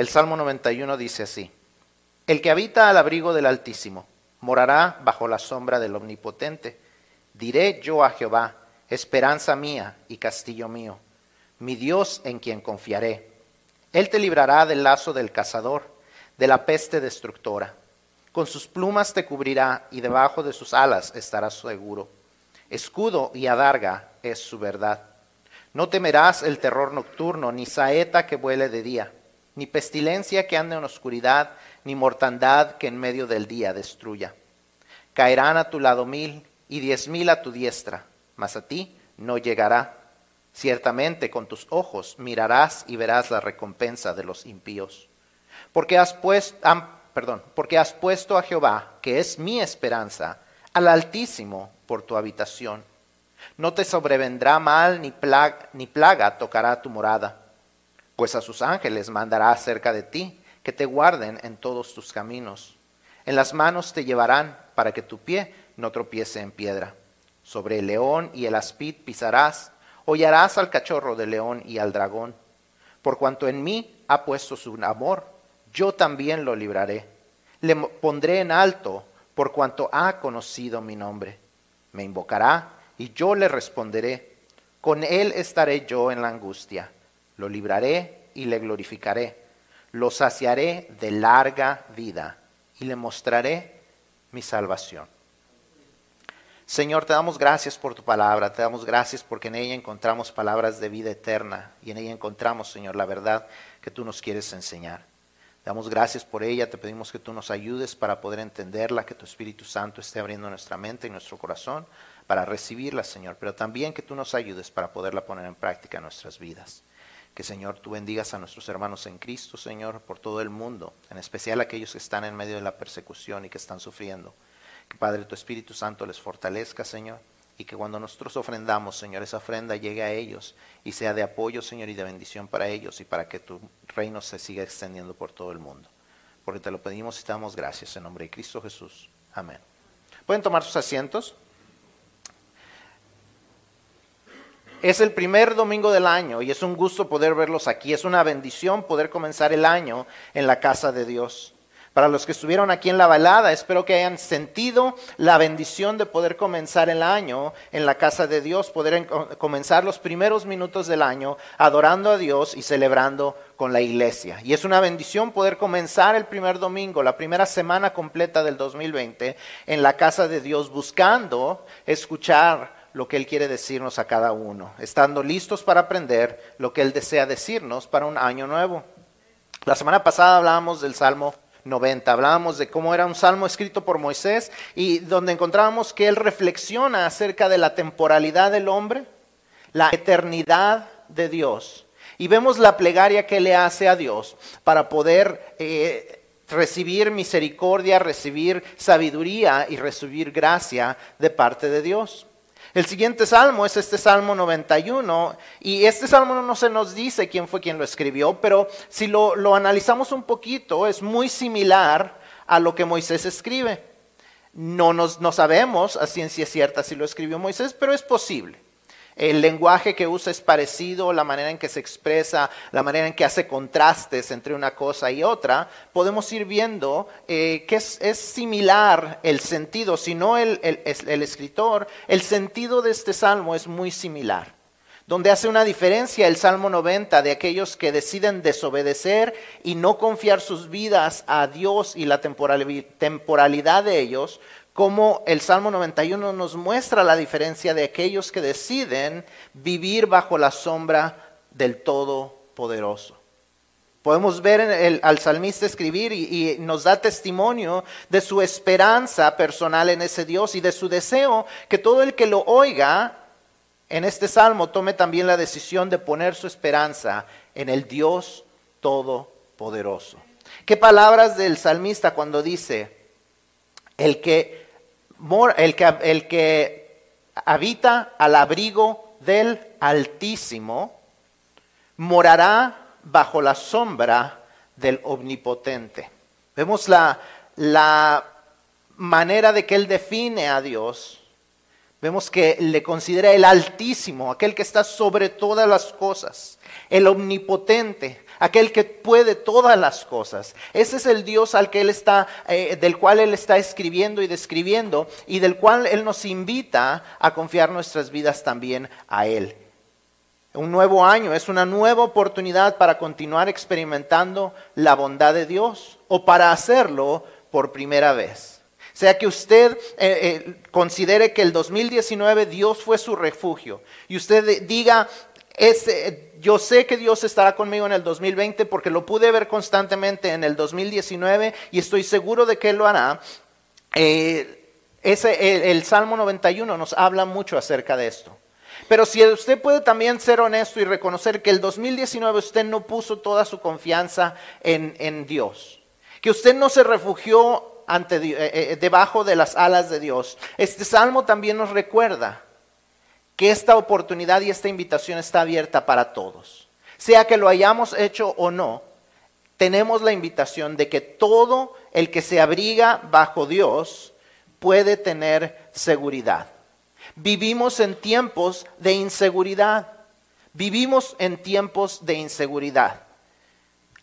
El Salmo 91 dice así: El que habita al abrigo del Altísimo morará bajo la sombra del Omnipotente. Diré yo a Jehová, esperanza mía y castillo mío, mi Dios en quien confiaré. Él te librará del lazo del cazador, de la peste destructora. Con sus plumas te cubrirá y debajo de sus alas estarás seguro. Escudo y adarga es su verdad. No temerás el terror nocturno, ni saeta que vuele de día, ni pestilencia que ande en oscuridad, ni mortandad que en medio del día destruya. Caerán a tu lado 1000 y 10,000 a tu diestra, mas a ti no llegará. Ciertamente con tus ojos mirarás y verás la recompensa de los impíos. Porque has puesto a Jehová, que es mi esperanza, al Altísimo por tu habitación. No te sobrevendrá mal, ni plaga tocará tu morada. Pues a sus ángeles mandará cerca de ti, que te guarden en todos tus caminos. En las manos te llevarán, para que tu pie no tropiece en piedra. Sobre el león y el aspid pisarás, hollarás al cachorro del león y al dragón. Por cuanto en mí ha puesto su amor, yo también lo libraré. Le pondré en alto, por cuanto ha conocido mi nombre. Me invocará, y yo le responderé. Con él estaré yo en la angustia. Lo libraré y le glorificaré. Lo saciaré de larga vida, y le mostraré mi salvación. Señor, te damos gracias por tu palabra, te damos gracias porque en ella encontramos palabras de vida eterna y en ella encontramos, Señor, la verdad que tú nos quieres enseñar. Te damos gracias por ella, te pedimos que tú nos ayudes para poder entenderla, que tu Espíritu Santo esté abriendo nuestra mente y nuestro corazón para recibirla, Señor, pero también que tú nos ayudes para poderla poner en práctica en nuestras vidas. Que, Señor, tú bendigas a nuestros hermanos en Cristo, Señor, por todo el mundo, en especial aquellos que están en medio de la persecución y que están sufriendo. Que, Padre, tu Espíritu Santo les fortalezca, Señor, y que cuando nosotros ofrendamos, Señor, esa ofrenda llegue a ellos y sea de apoyo, Señor, y de bendición para ellos y para que tu reino se siga extendiendo por todo el mundo. Porque te lo pedimos y te damos gracias en nombre de Cristo Jesús. Amén. ¿Pueden tomar sus asientos? Es el primer domingo del año y es un gusto poder verlos aquí. Es una bendición poder comenzar el año en la casa de Dios. Para los que estuvieron aquí en la balada, espero que hayan sentido la bendición de poder comenzar el año en la casa de Dios, poder comenzar los primeros minutos del año adorando a Dios y celebrando con la iglesia. Y es una bendición poder comenzar el primer domingo, la primera semana completa del 2020 en la casa de Dios, buscando escuchar lo que Él quiere decirnos a cada uno, estando listos para aprender lo que Él desea decirnos para un año nuevo. La semana pasada hablábamos del Salmo 90, hablábamos de cómo era un salmo escrito por Moisés y donde encontrábamos que él reflexiona acerca de la temporalidad del hombre, la eternidad de Dios. Y vemos la plegaria que le hace a Dios para poder recibir misericordia, recibir sabiduría y recibir gracia de parte de Dios. El siguiente salmo es este Salmo 91, y este salmo no se nos dice quién fue quien lo escribió, pero si lo analizamos un poquito, es muy similar a lo que Moisés escribe. No sabemos a ciencia cierta si lo escribió Moisés, pero es posible. El lenguaje que usa es parecido, la manera en que se expresa, la manera en que hace contrastes entre una cosa y otra. Podemos ir viendo que es similar el sentido, si no el escritor, el sentido de este salmo es muy similar. Donde hace una diferencia el Salmo 90 de aquellos que deciden desobedecer y no confiar sus vidas a Dios y la temporalidad de ellos, como el Salmo 91 nos muestra la diferencia de aquellos que deciden vivir bajo la sombra del Todopoderoso. Podemos ver al salmista escribir y nos da testimonio de su esperanza personal en ese Dios y de su deseo que todo el que lo oiga en este salmo tome también la decisión de poner su esperanza en el Dios Todopoderoso. ¿Qué palabras del salmista cuando dice: El que habita al abrigo del Altísimo morará bajo la sombra del Omnipotente? Vemos la manera de que él define a Dios. Vemos que le considera el Altísimo, aquel que está sobre todas las cosas, el Omnipotente, aquel que puede todas las cosas. Ese es el Dios al que él está, del cual él está escribiendo y describiendo, y del cual él nos invita a confiar nuestras vidas también a él. Un nuevo año es una nueva oportunidad para continuar experimentando la bondad de Dios, o para hacerlo por primera vez. Sea que usted considere que el 2019 Dios fue su refugio y usted diga, yo sé que Dios estará conmigo en el 2020 porque lo pude ver constantemente en el 2019 y estoy seguro de que Él lo hará. El Salmo 91 nos habla mucho acerca de esto. Pero si usted puede también ser honesto y reconocer que el 2019 usted no puso toda su confianza en Dios, que usted no se refugió debajo de las alas de Dios, este salmo también nos recuerda que esta oportunidad y esta invitación está abierta para todos. Sea que lo hayamos hecho o no, tenemos la invitación de que todo el que se abriga bajo Dios puede tener seguridad. Vivimos en tiempos de inseguridad.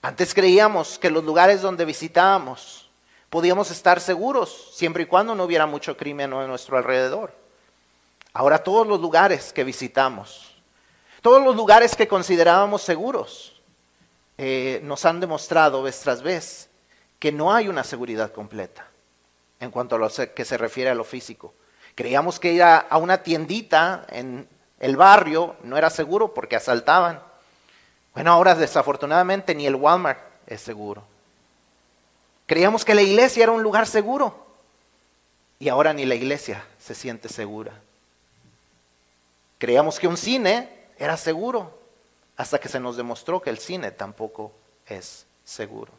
Antes creíamos que los lugares donde visitábamos podíamos estar seguros, siempre y cuando no hubiera mucho crimen a nuestro alrededor. Ahora todos los lugares que visitamos, todos los lugares que considerábamos seguros, nos han demostrado vez tras vez que no hay una seguridad completa en cuanto a lo que se refiere a lo físico. Creíamos que ir a una tiendita en el barrio no era seguro porque asaltaban. Bueno, ahora desafortunadamente ni el Walmart es seguro. Creíamos que la iglesia era un lugar seguro y ahora ni la iglesia se siente segura. Creíamos que un cine era seguro hasta que se nos demostró que el cine tampoco es seguro.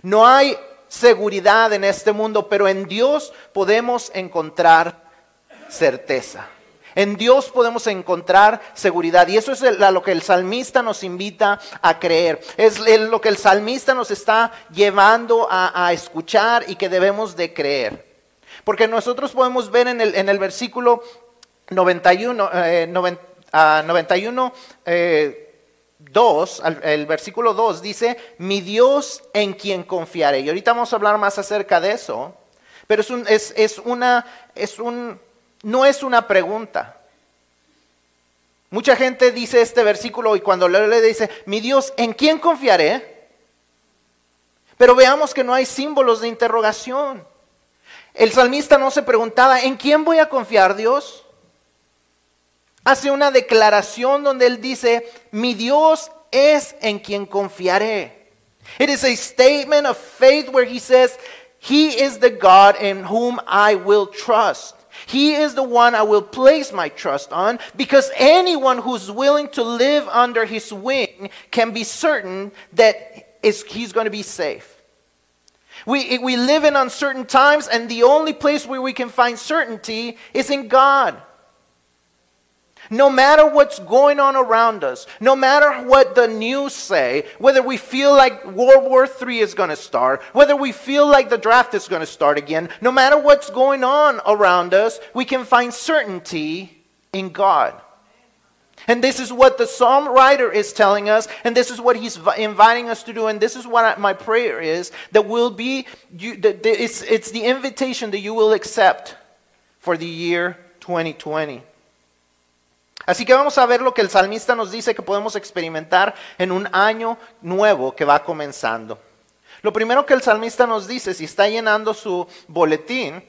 No hay seguridad en este mundo, pero en Dios podemos encontrar certeza. En Dios podemos encontrar seguridad, y eso es lo que el salmista nos invita a creer. Es lo que el salmista nos está llevando a escuchar y que debemos de creer. Porque nosotros podemos ver en el versículo 91:2, el versículo 2 dice, mi Dios en quien confiaré. Y ahorita vamos a hablar más acerca de eso, pero no es una pregunta. Mucha gente dice este versículo y cuando le dice, mi Dios, ¿en quién confiaré? Pero veamos que no hay símbolos de interrogación. El salmista no se preguntaba, ¿en quién voy a confiar, Dios? Hace una declaración donde él dice, mi Dios es en quien confiaré. It is a statement of faith where he says, He is the God in whom I will trust. He is the one I will place my trust on, because anyone who's willing to live under his wing can be certain that he's going to be safe. We live in uncertain times, and the only place where we can find certainty is in God. No matter what's going on around us, no matter what the news say, whether we feel like World War III is going to start, whether we feel like the draft is going to start again, no matter what's going on around us, we can find certainty in God. And this is what the psalm writer is telling us, and this is what he's inviting us to do, and this is what my prayer is, it's the invitation that you will accept for the year 2020. Así que vamos a ver lo que el salmista nos dice que podemos experimentar en un año nuevo que va comenzando. Lo primero que el salmista nos dice, si está llenando su boletín,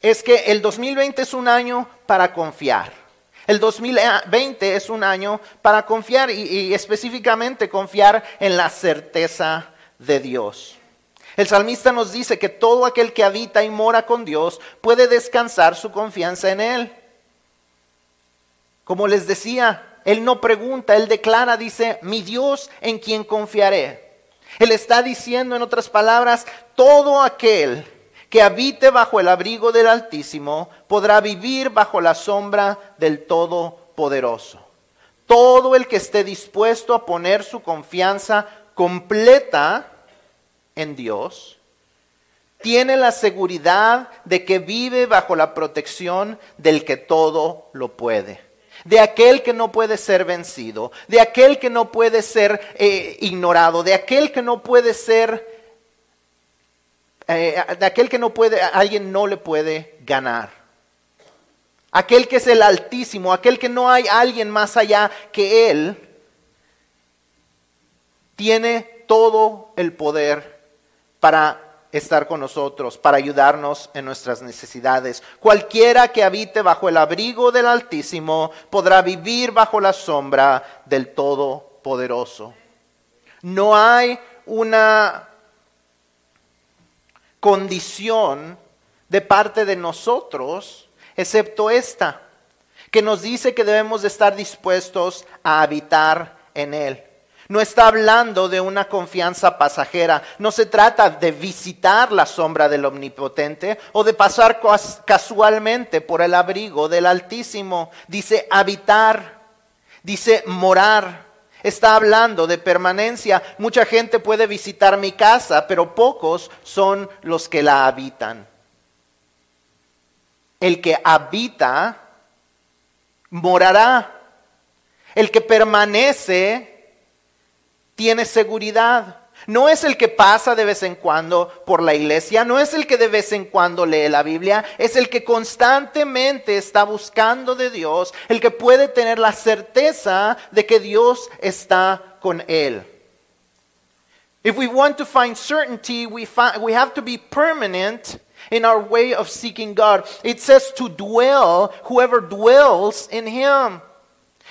es que el 2020 es un año para confiar. El 2020 es un año para confiar y específicamente confiar en la certeza de Dios. El salmista nos dice que todo aquel que habita y mora con Dios puede descansar su confianza en Él. Como les decía, Él no pregunta, Él declara, dice, mi Dios en quien confiaré. Él está diciendo, en otras palabras, todo aquel que habite bajo el abrigo del Altísimo podrá vivir bajo la sombra del Todopoderoso. Todo el que esté dispuesto a poner su confianza completa en Dios, tiene la seguridad de que vive bajo la protección del que todo lo puede. de aquel que no puede ser vencido, de aquel que no puede ser ignorado, de aquel que no puede ser, alguien no le puede ganar. Aquel que es el Altísimo, aquel que no hay alguien más allá que Él, tiene todo el poder para estar con nosotros, para ayudarnos en nuestras necesidades. Cualquiera que habite bajo el abrigo del Altísimo podrá vivir bajo la sombra del Todopoderoso. No hay una condición de parte de nosotros, excepto esta, que nos dice que debemos de estar dispuestos a habitar en Él. No está hablando de una confianza pasajera. No se trata de visitar la sombra del Omnipotente o de pasar casualmente por el abrigo del Altísimo. Dice habitar, dice morar. Está hablando de permanencia. Mucha gente puede visitar mi casa, pero pocos son los que la habitan. El que habita, morará. El que permanece tiene seguridad. No es el que pasa de vez en cuando por la iglesia, no es el que de vez en cuando lee la Biblia, es el que constantemente está buscando de Dios, el que puede tener la certeza de que Dios está con él. If we want to find certainty, we have to be permanent in our way of seeking God. It says to dwell, whoever dwells in Him.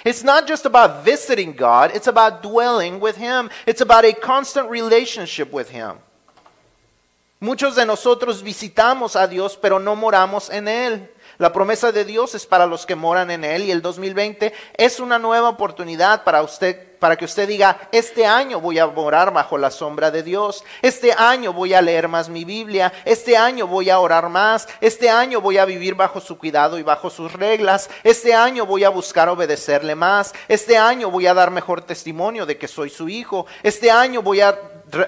It's not just about visiting God, it's about dwelling with Him. It's about a constant relationship with Him. Muchos de nosotros visitamos a Dios, pero no moramos en Él. La promesa de Dios es para los que moran en Él, y el 2020 es una nueva oportunidad para usted, para que usted diga, este año voy a morar bajo la sombra de Dios, este año voy a leer más mi Biblia, este año voy a orar más, este año voy a vivir bajo su cuidado y bajo sus reglas, este año voy a buscar obedecerle más, este año voy a dar mejor testimonio de que soy su hijo, este año voy a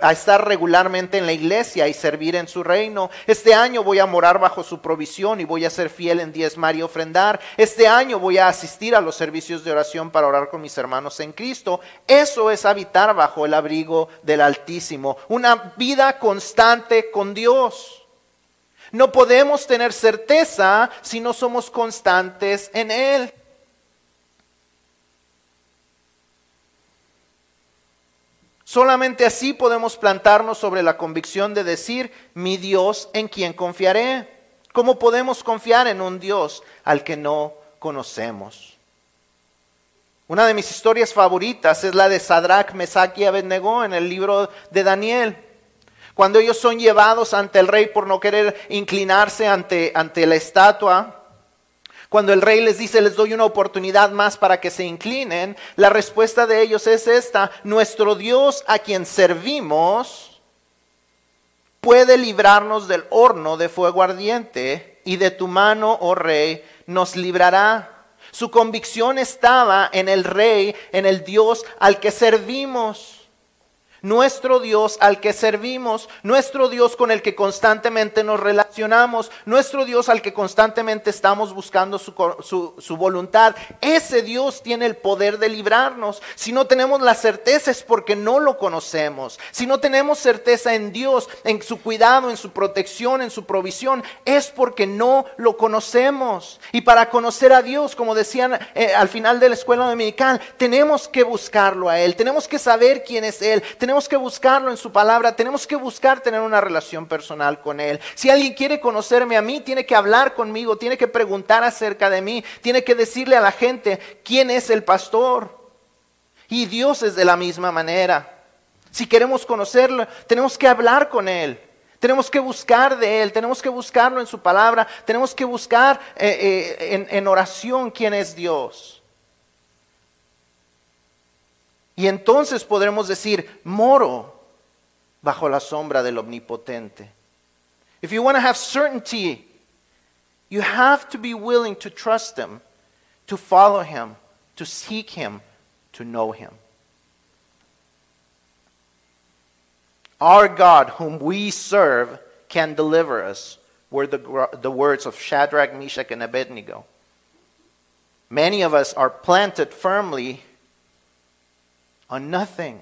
estar regularmente en la iglesia y servir en su reino. Este año voy a morar bajo su provisión y voy a ser fiel en diezmar y ofrendar. Este año voy a asistir a los servicios de oración para orar con mis hermanos en Cristo. Eso es habitar bajo el abrigo del Altísimo. Una vida constante con Dios. No podemos tener certeza si no somos constantes en Él. Solamente así podemos plantarnos sobre la convicción de decir, mi Dios, ¿en quién confiaré? ¿Cómo podemos confiar en un Dios al que no conocemos? Una de mis historias favoritas es la de Sadrac, Mesach y Abednego en el libro de Daniel. Cuando ellos son llevados ante el rey por no querer inclinarse ante la estatua, cuando el rey les dice, les doy una oportunidad más para que se inclinen, la respuesta de ellos es esta: nuestro Dios a quien servimos puede librarnos del horno de fuego ardiente, y de tu mano, oh rey, nos librará. Su convicción estaba en el rey, en el Dios al que servimos. Nuestro Dios al que servimos, nuestro Dios con el que constantemente nos relacionamos, nuestro Dios al que constantemente estamos buscando su voluntad. Ese Dios tiene el poder de librarnos. Si no tenemos la certeza es porque no lo conocemos. Si no tenemos certeza en Dios, en su cuidado, en su protección, en su provisión, es porque no lo conocemos. Y para conocer a Dios, como decían al final de la escuela dominical, tenemos que buscarlo a Él, tenemos que saber quién es Él, tenemos que buscarlo en su palabra, tenemos que buscar tener una relación personal con Él. Si alguien quiere conocerme a mí, tiene que hablar conmigo, tiene que preguntar acerca de mí, tiene que decirle a la gente quién es el pastor. Y Dios es de la misma manera. Si queremos conocerlo, tenemos que hablar con Él, tenemos que buscar de Él, tenemos que buscarlo en su palabra, tenemos que buscar en oración quién es Dios. Y entonces podremos decir, moro bajo la sombra del Omnipotente. If you want to have certainty, you have to be willing to trust Him, to follow Him, to seek Him, to know Him. Our God, whom we serve, can deliver us, were the words of Shadrach, Meshach, and Abednego. Many of us are planted firmly on nothing,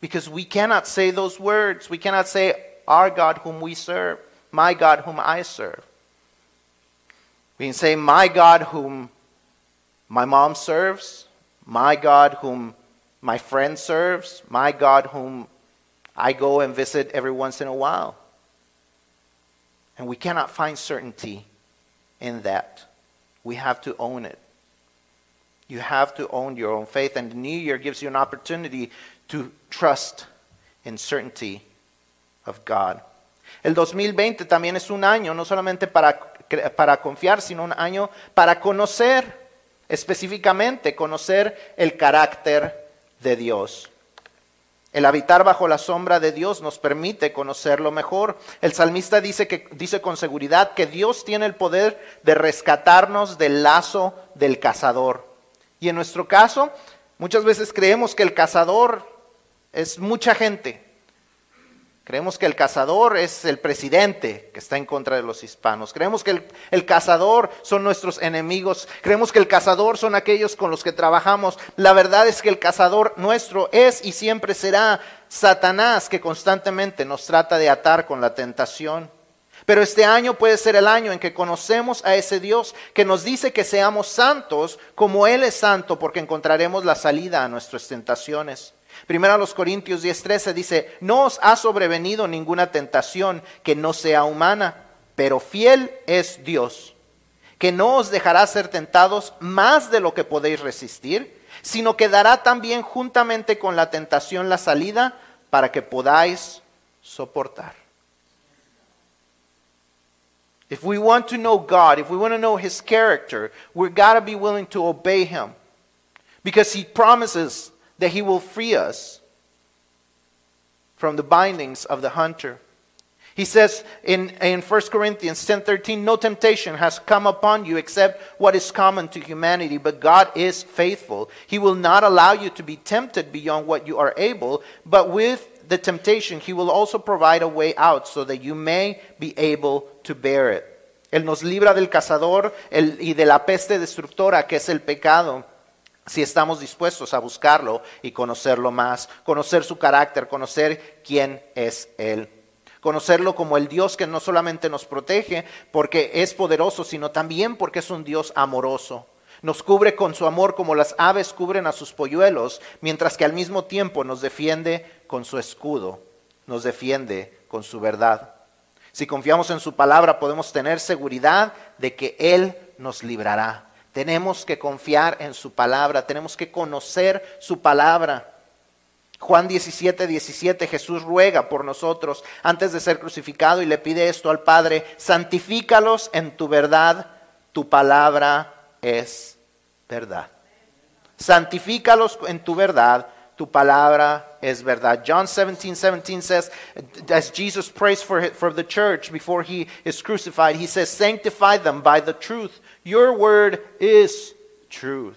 because we cannot say those words. We cannot say, our God whom we serve, my God whom I serve. We can say, my God whom my mom serves, my God whom my friend serves, my God whom I go and visit every once in a while. And we cannot find certainty in that. We have to own it. You have to own your own faith. And the new year gives you an opportunity to trust in certainty of God. El 2020 también es un año, no solamente para confiar, sino un año para conocer, específicamente conocer el carácter de Dios. El habitar bajo la sombra de Dios nos permite conocerlo mejor. El salmista dice con seguridad que Dios tiene el poder de rescatarnos del lazo del cazador. Y en nuestro caso, muchas veces creemos que el cazador es mucha gente. Creemos que el cazador es el presidente que está en contra de los hispanos. Creemos que el cazador son nuestros enemigos. Creemos que el cazador son aquellos con los que trabajamos. La verdad es que el cazador nuestro es y siempre será Satanás, que constantemente nos trata de atar con la tentación. Pero este año puede ser el año en que conocemos a ese Dios que nos dice que seamos santos como Él es santo, porque encontraremos la salida a nuestras tentaciones. Primero a los Corintios 10:13 dice, no os ha sobrevenido ninguna tentación que no sea humana, pero fiel es Dios, que no os dejará ser tentados más de lo que podéis resistir, sino que dará también juntamente con la tentación la salida para que podáis soportar. If we want to know God, if we want to know His character, we've got to be willing to obey Him, because He promises that He will free us from the bindings of the hunter. He says in 1 Corinthians 10:13, no temptation has come upon you except what is common to humanity, but God is faithful. He will not allow you to be tempted beyond what you are able, but with the temptation He will also provide a way out so that you may be able to bear it. Él nos libra del cazador y de la peste destructora que es el pecado, si estamos dispuestos a buscarlo y conocerlo más, conocer su carácter, conocer quién es Él. Conocerlo como el Dios que no solamente nos protege porque es poderoso, sino también porque es un Dios amoroso. Nos cubre con su amor como las aves cubren a sus polluelos, mientras que al mismo tiempo nos defiende con su escudo, nos defiende con su verdad. Si confiamos en su palabra, podemos tener seguridad de que Él nos librará. Tenemos que confiar en su palabra, tenemos que conocer su palabra. Juan 17:17, Jesús ruega por nosotros antes de ser crucificado y le pide esto al Padre: santifícalos en tu verdad, tu palabra es verdad. Santifícalos en tu verdad, tu palabra es verdad. John 17:17 says, as Jesus prays for the church before He is crucified, He says, sanctify them by the truth. Your word is truth.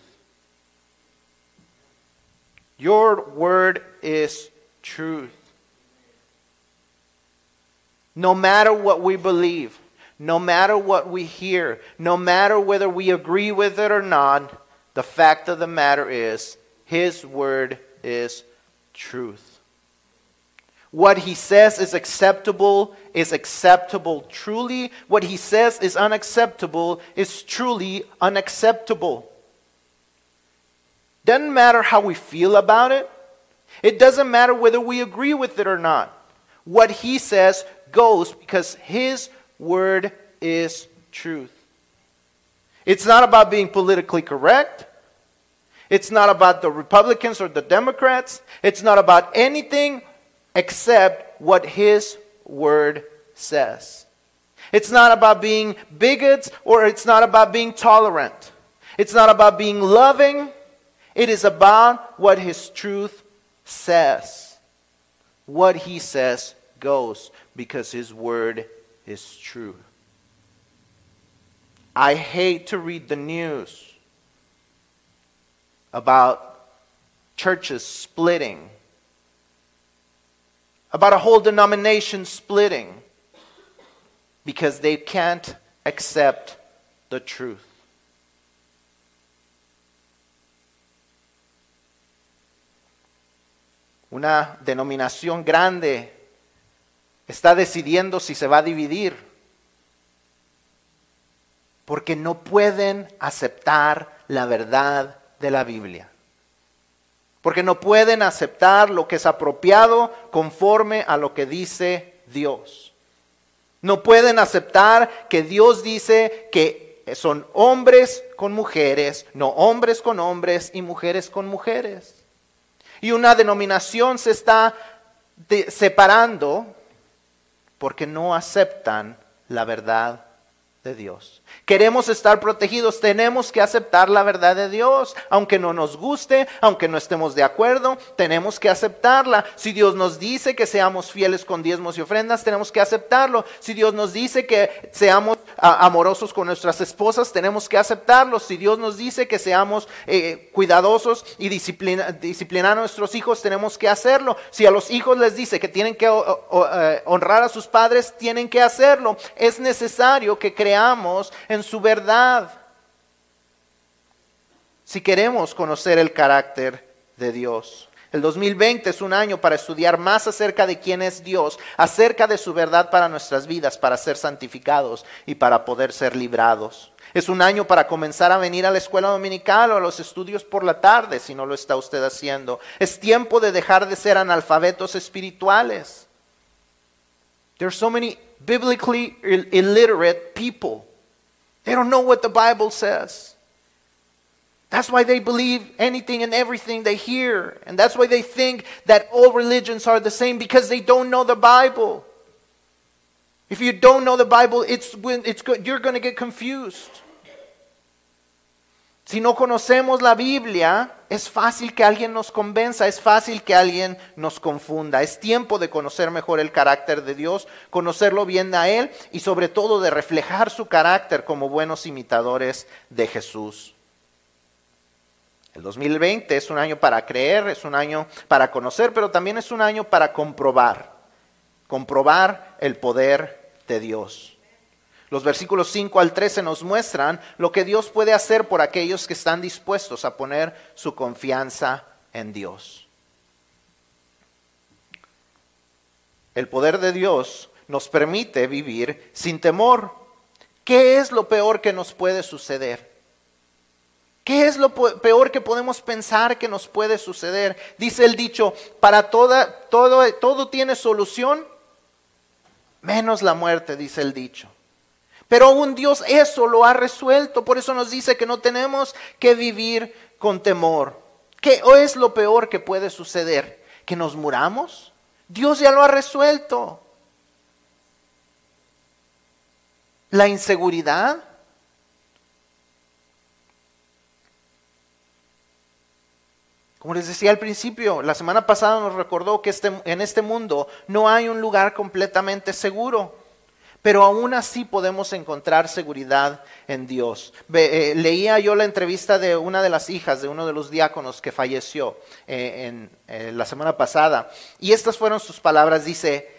Your word is truth. No matter what we believe, no matter what we hear, no matter whether we agree with it or not, the fact of the matter is, His word is truth. What He says is acceptable truly. What He says is unacceptable is truly unacceptable. Doesn't matter how we feel about it. It doesn't matter whether we agree with it or not. What He says goes, because His word is truth. It's not about being politically correct. It's not about the Republicans or the Democrats. It's not about anything except what His word says. It's not about being bigots, or it's not about being tolerant. It's not about being loving. It is about what His truth says. What He says goes, because His word is true. I hate to read the news about churches splitting, about a whole denomination splitting, because they can't accept the truth. una denominación grande está decidiendo si se va a dividir, porque no pueden aceptar la verdad de la Biblia, porque no pueden aceptar lo que es apropiado conforme a lo que dice Dios. No pueden aceptar que Dios dice que son hombres con mujeres, no hombres con hombres y mujeres con mujeres. Y una denominación se está separando porque no aceptan la verdad de Dios. Queremos estar protegidos, tenemos que aceptar la verdad de Dios. Aunque no nos guste, aunque no estemos de acuerdo, tenemos que aceptarla. Si Dios nos dice que seamos fieles con diezmos y ofrendas, tenemos que aceptarlo. Si Dios nos dice que seamos amorosos con nuestras esposas, tenemos que aceptarlo. Si Dios nos dice que seamos cuidadosos y disciplinar a nuestros hijos, tenemos que hacerlo. Si a los hijos les dice que tienen que honrar a sus padres, tienen que hacerlo. Es necesario que creamos en su verdad, si queremos conocer el carácter de Dios. El 2020 es un año para estudiar más acerca de quién es Dios, acerca de su verdad para nuestras vidas, para ser santificados y para poder ser librados. Es un año para comenzar a venir a la escuela dominical o a los estudios por la tarde, si no lo está usted haciendo. Es tiempo de dejar de ser analfabetos espirituales. There are so many biblically illiterate people. They don't know what the Bible says. That's why they believe anything and everything they hear. And that's why they think that all religions are the same, because they don't know the Bible. If you don't know the Bible, it's good. You're going to get confused. Si no conocemos la Biblia, es fácil que alguien nos convenza, es fácil que alguien nos confunda. Es tiempo de conocer mejor el carácter de Dios, conocerlo bien a Él y sobre todo de reflejar su carácter como buenos imitadores de Jesús. El 2020 es un año para creer, es un año para conocer, pero también es un año para comprobar el poder de Dios. Los versículos 5 al 13 nos muestran lo que Dios puede hacer por aquellos que están dispuestos a poner su confianza en Dios. El poder de Dios nos permite vivir sin temor. ¿Qué es lo peor que nos puede suceder? ¿Qué es lo peor que podemos pensar que nos puede suceder? Dice el dicho, para todo tiene solución, menos la muerte, dice el dicho. Pero un Dios eso lo ha resuelto, por eso nos dice que no tenemos que vivir con temor. ¿Qué es lo peor que puede suceder? ¿Que nos muramos? Dios ya lo ha resuelto. ¿La inseguridad? Como les decía al principio, la semana pasada nos recordó que en este mundo no hay un lugar completamente seguro. Pero aún así podemos encontrar seguridad en Dios. Leía yo la entrevista de una de las hijas de uno de los diáconos que falleció la semana pasada. Y estas fueron sus palabras. Dice,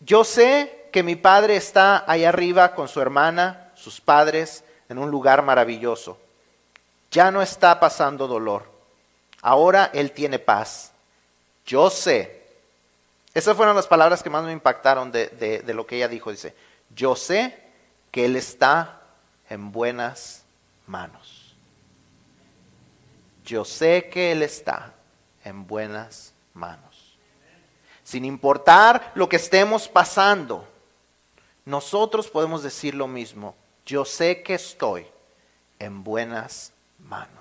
yo sé que mi padre está allá arriba con su hermana, sus padres, en un lugar maravilloso. Ya no está pasando dolor. Ahora él tiene paz. Yo sé. Esas fueron las palabras que más me impactaron de lo que ella dijo. Dice, yo sé que él está en buenas manos. Yo sé que él está en buenas manos. Sin importar lo que estemos pasando, nosotros podemos decir lo mismo. Yo sé que estoy en buenas manos.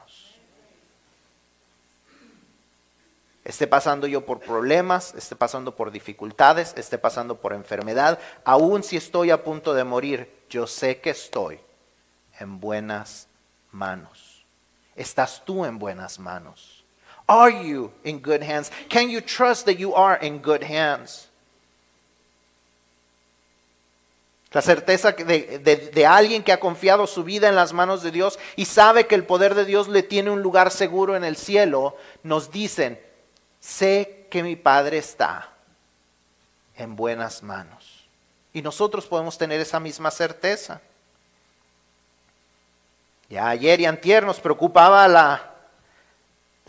Esté pasando yo por problemas, esté pasando por dificultades, esté pasando por enfermedad. Aún si estoy a punto de morir, yo sé que estoy en buenas manos. ¿Estás tú en buenas manos? Are you in good hands? Can you trust that you are in good hands? La certeza de alguien que ha confiado su vida en las manos de Dios y sabe que el poder de Dios le tiene un lugar seguro en el cielo, nos dicen, sé que mi Padre está en buenas manos. Y nosotros podemos tener esa misma certeza. Ya ayer y antier nos preocupaba la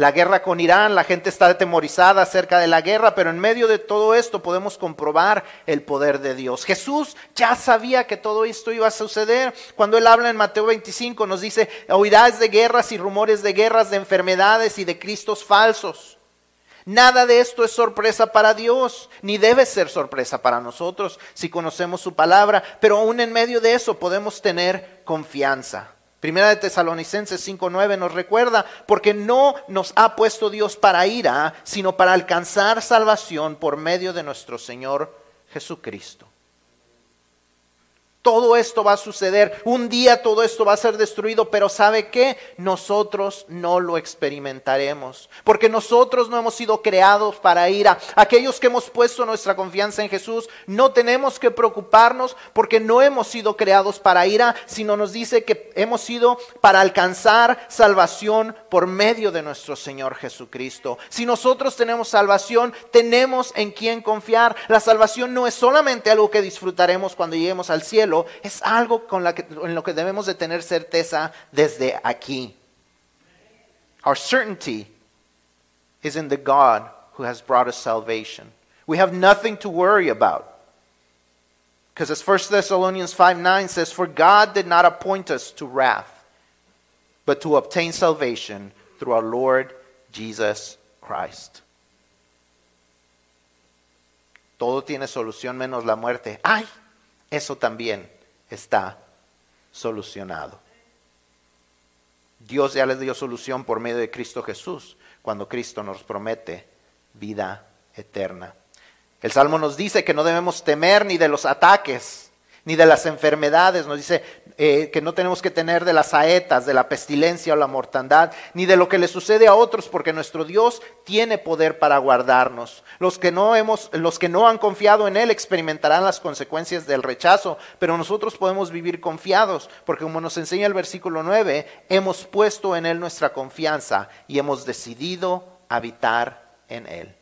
la guerra con Irán, la gente está atemorizada acerca de la guerra, pero en medio de todo esto podemos comprobar el poder de Dios. Jesús ya sabía que todo esto iba a suceder. Cuando Él habla en Mateo 25 nos dice, oirás de guerras y rumores de guerras, de enfermedades y de cristos falsos. Nada de esto es sorpresa para Dios, ni debe ser sorpresa para nosotros si conocemos su palabra, pero aún en medio de eso podemos tener confianza. Primera de Tesalonicenses 5:9 nos recuerda, porque no nos ha puesto Dios para ira, sino para alcanzar salvación por medio de nuestro Señor Jesucristo. Todo esto va a suceder, un día todo esto va a ser destruido, pero ¿sabe qué? Nosotros no lo experimentaremos, porque nosotros no hemos sido creados para ira. Aquellos que hemos puesto nuestra confianza en Jesús, no tenemos que preocuparnos porque no hemos sido creados para ira, sino nos dice que hemos sido para alcanzar salvación por medio de nuestro Señor Jesucristo. Si nosotros tenemos salvación, tenemos en quién confiar. La salvación no es solamente algo que disfrutaremos cuando lleguemos al cielo, es algo en lo que debemos de tener certeza desde aquí. Our certainty is in the God who has brought us salvation. We have nothing to worry about. Because as 1 Thessalonians 5:9 says, for God did not appoint us to wrath, but to obtain salvation through our Lord Jesus Christ. Todo tiene solución menos la muerte. ¡Ay! Eso también está solucionado. Dios ya les dio solución por medio de Cristo Jesús, cuando Cristo nos promete vida eterna. El Salmo nos dice que no debemos temer ni de los ataques, ni de las enfermedades. Nos dice que no tenemos que tener de las saetas, de la pestilencia o la mortandad, ni de lo que le sucede a otros, porque nuestro Dios tiene poder para guardarnos. Los que no han confiado en Él experimentarán las consecuencias del rechazo, pero nosotros podemos vivir confiados, porque como nos enseña el versículo 9, hemos puesto en Él nuestra confianza y hemos decidido habitar en Él.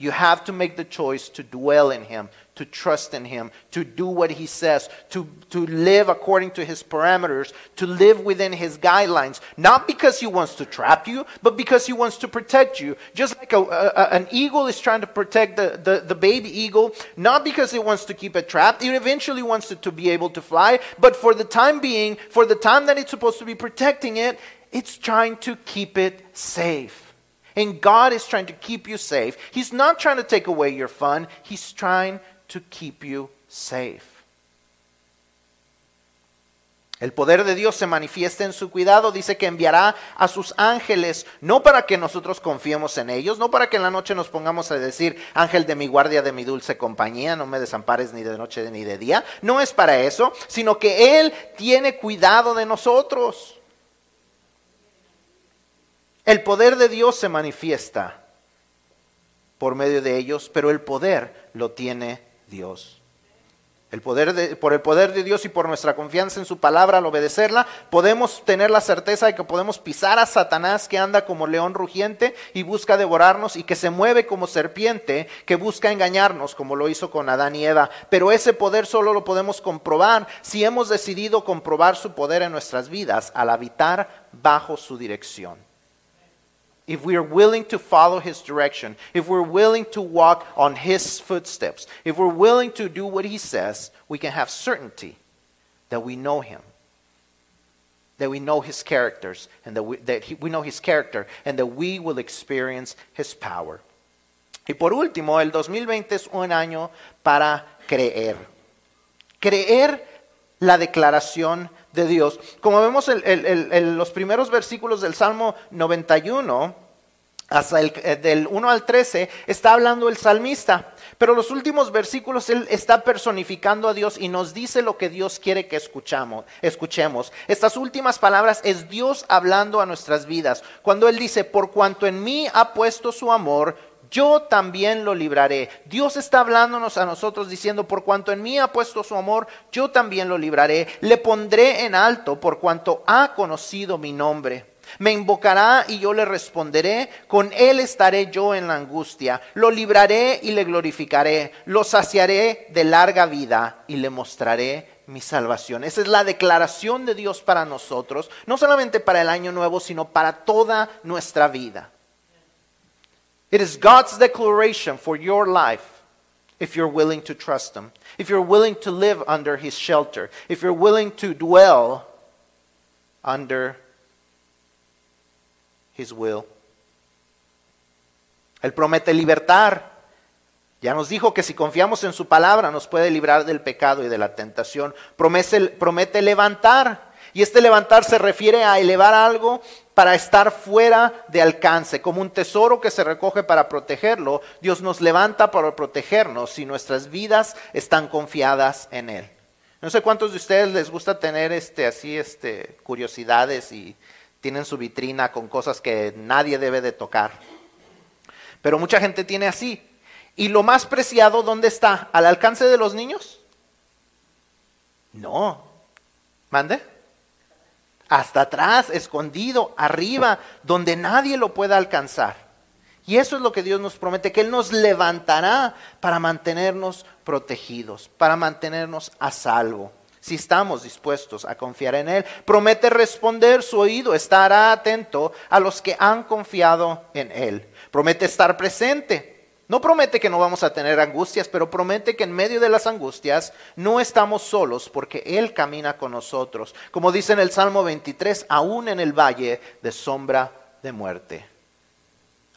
You have to make the choice to dwell in Him, to trust in Him, to do what He says, to live according to His parameters, to live within His guidelines. Not because He wants to trap you, but because He wants to protect you. Just like an eagle is trying to protect the baby eagle, not because it wants to keep it trapped. It eventually wants it to be able to fly, but for the time being, for the time that it's supposed to be protecting it, it's trying to keep it safe. And God is trying to keep you safe. He's not trying to take away your fun. He's trying to keep you safe. El poder de Dios se manifiesta en su cuidado. Dice que enviará a sus ángeles, no para que nosotros confiemos en ellos, no para que en la noche nos pongamos a decir, ángel de mi guardia, de mi dulce compañía, no me desampares ni de noche ni de día. No es para eso, sino que Él tiene cuidado de nosotros. El poder de Dios se manifiesta por medio de ellos, pero el poder lo tiene Dios. Por el poder de Dios y por nuestra confianza en su palabra al obedecerla, podemos tener la certeza de que podemos pisar a Satanás, que anda como león rugiente y busca devorarnos, y que se mueve como serpiente que busca engañarnos, como lo hizo con Adán y Eva. Pero ese poder solo lo podemos comprobar si hemos decidido comprobar su poder en nuestras vidas al habitar bajo su dirección. If we are willing to follow His direction, if we're willing to walk on His footsteps, if we're willing to do what He says, we can have certainty that we know Him, that we know His characters, and that we know His character, and that we will experience His power. Y por último, el 2020 es un año para creer. Creer la declaración de Dios. Como vemos en los primeros versículos del Salmo 91, hasta del 1 al 13, está hablando el salmista, pero los últimos versículos él está personificando a Dios y nos dice lo que Dios quiere que escuchemos. Estas últimas palabras es Dios hablando a nuestras vidas. Cuando Él dice, por cuanto en mí ha puesto su amor, yo también lo libraré. Dios está hablándonos a nosotros diciendo, por cuanto en mí ha puesto su amor, yo también lo libraré. Le pondré en alto por cuanto ha conocido mi nombre. Me invocará y yo le responderé, con él estaré yo en la angustia. Lo libraré y le glorificaré, lo saciaré de larga vida y le mostraré mi salvación. Esa es la declaración de Dios para nosotros, no solamente para el año nuevo, sino para toda nuestra vida. It is God's declaration for your life, if you're willing to trust Him, if you're willing to live under His shelter, if you're willing to dwell under His will. Él promete libertar. Ya nos dijo que si confiamos en su palabra nos puede librar del pecado y de la tentación. Promete levantar. Y este levantar se refiere a elevar algo para estar fuera de alcance. Como un tesoro que se recoge para protegerlo, Dios nos levanta para protegernos si nuestras vidas están confiadas en Él. No sé cuántos de ustedes les gusta tener curiosidades y tienen su vitrina con cosas que nadie debe de tocar. Pero mucha gente tiene así. ¿Y lo más preciado dónde está? ¿Al alcance de los niños? No. ¿Mande? Hasta atrás, escondido, arriba, donde nadie lo pueda alcanzar. Y eso es lo que Dios nos promete, que Él nos levantará para mantenernos protegidos, para mantenernos a salvo. Si estamos dispuestos a confiar en Él, promete responder, su oído estará atento a los que han confiado en Él. Promete estar presente. No promete que no vamos a tener angustias, pero promete que en medio de las angustias no estamos solos porque Él camina con nosotros. Como dice en el Salmo 23, aún en el valle de sombra de muerte.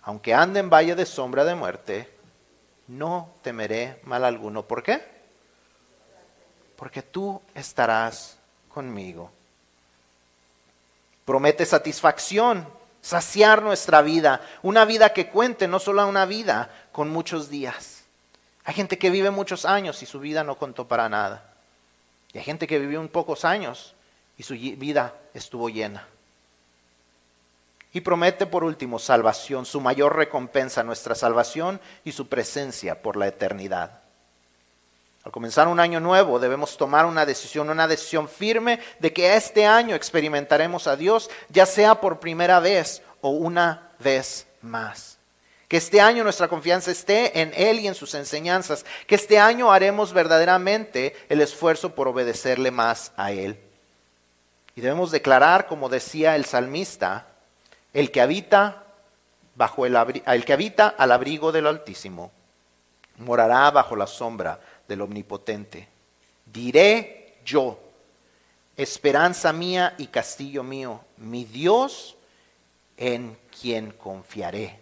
Aunque ande en valle de sombra de muerte, no temeré mal alguno. ¿Por qué? Porque tú estarás conmigo. Promete satisfacción, saciar nuestra vida, una vida que cuente, no solo una vida con muchos días. Hay gente que vive muchos años y su vida no contó para nada. Y hay gente que vivió un pocos años y su vida estuvo llena. Y promete por último salvación, su mayor recompensa, nuestra salvación y su presencia por la eternidad. Al comenzar un año nuevo debemos tomar una decisión firme de que este año experimentaremos a Dios, ya sea por primera vez o una vez más. Que este año nuestra confianza esté en Él y en sus enseñanzas. Que este año haremos verdaderamente el esfuerzo por obedecerle más a Él. Y debemos declarar, como decía el salmista, el que habita al abrigo del Altísimo morará bajo la sombra del Omnipotente. Diré yo, esperanza mía y castillo mío, mi Dios en quien confiaré.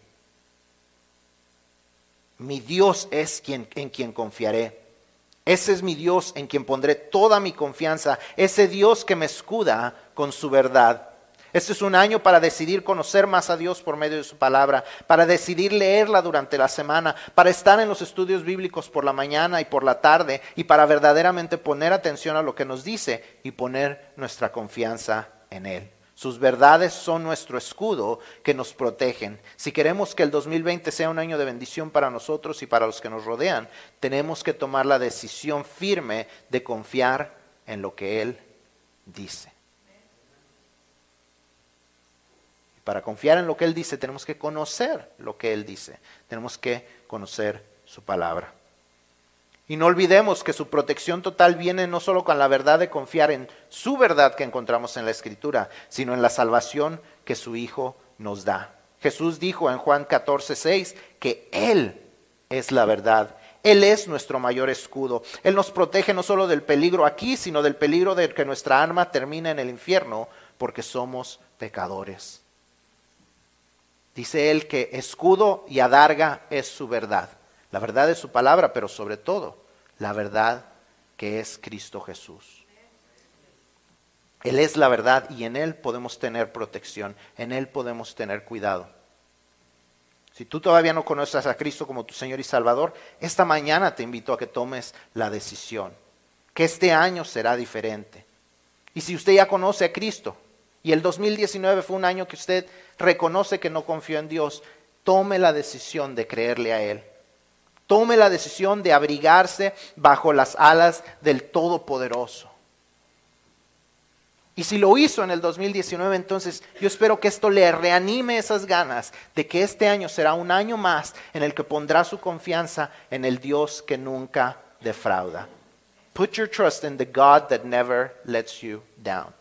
Mi Dios es en quien confiaré. Ese es mi Dios en quien pondré toda mi confianza. Ese Dios que me escuda con su verdad. Este es un año para decidir conocer más a Dios por medio de su palabra, para decidir leerla durante la semana, para estar en los estudios bíblicos por la mañana y por la tarde, y para verdaderamente poner atención a lo que nos dice y poner nuestra confianza en Él. Sus verdades son nuestro escudo que nos protegen. Si queremos que el 2020 sea un año de bendición para nosotros y para los que nos rodean, tenemos que tomar la decisión firme de confiar en lo que Él dice. Para confiar en lo que Él dice, tenemos que conocer lo que Él dice. Tenemos que conocer su palabra. Y no olvidemos que su protección total viene no solo con la verdad de confiar en su verdad que encontramos en la Escritura, sino en la salvación que su Hijo nos da. Jesús dijo en Juan 14:6 que Él es la verdad. Él es nuestro mayor escudo. Él nos protege no solo del peligro aquí, sino del peligro de que nuestra alma termine en el infierno porque somos pecadores. Dice Él que escudo y adarga es su verdad. La verdad es su palabra, pero sobre todo, la verdad que es Cristo Jesús. Él es la verdad y en Él podemos tener protección, en Él podemos tener cuidado. Si tú todavía no conoces a Cristo como tu Señor y Salvador, esta mañana te invito a que tomes la decisión, que este año será diferente. Y si usted ya conoce a Cristo, y el 2019 fue un año que usted reconoce que no confió en Dios, tome la decisión de creerle a Él. Tome la decisión de abrigarse bajo las alas del Todopoderoso. Y si lo hizo en el 2019, entonces yo espero que esto le reanime esas ganas de que este año será un año más en el que pondrá su confianza en el Dios que nunca defrauda. Put your trust in the God that never lets you down.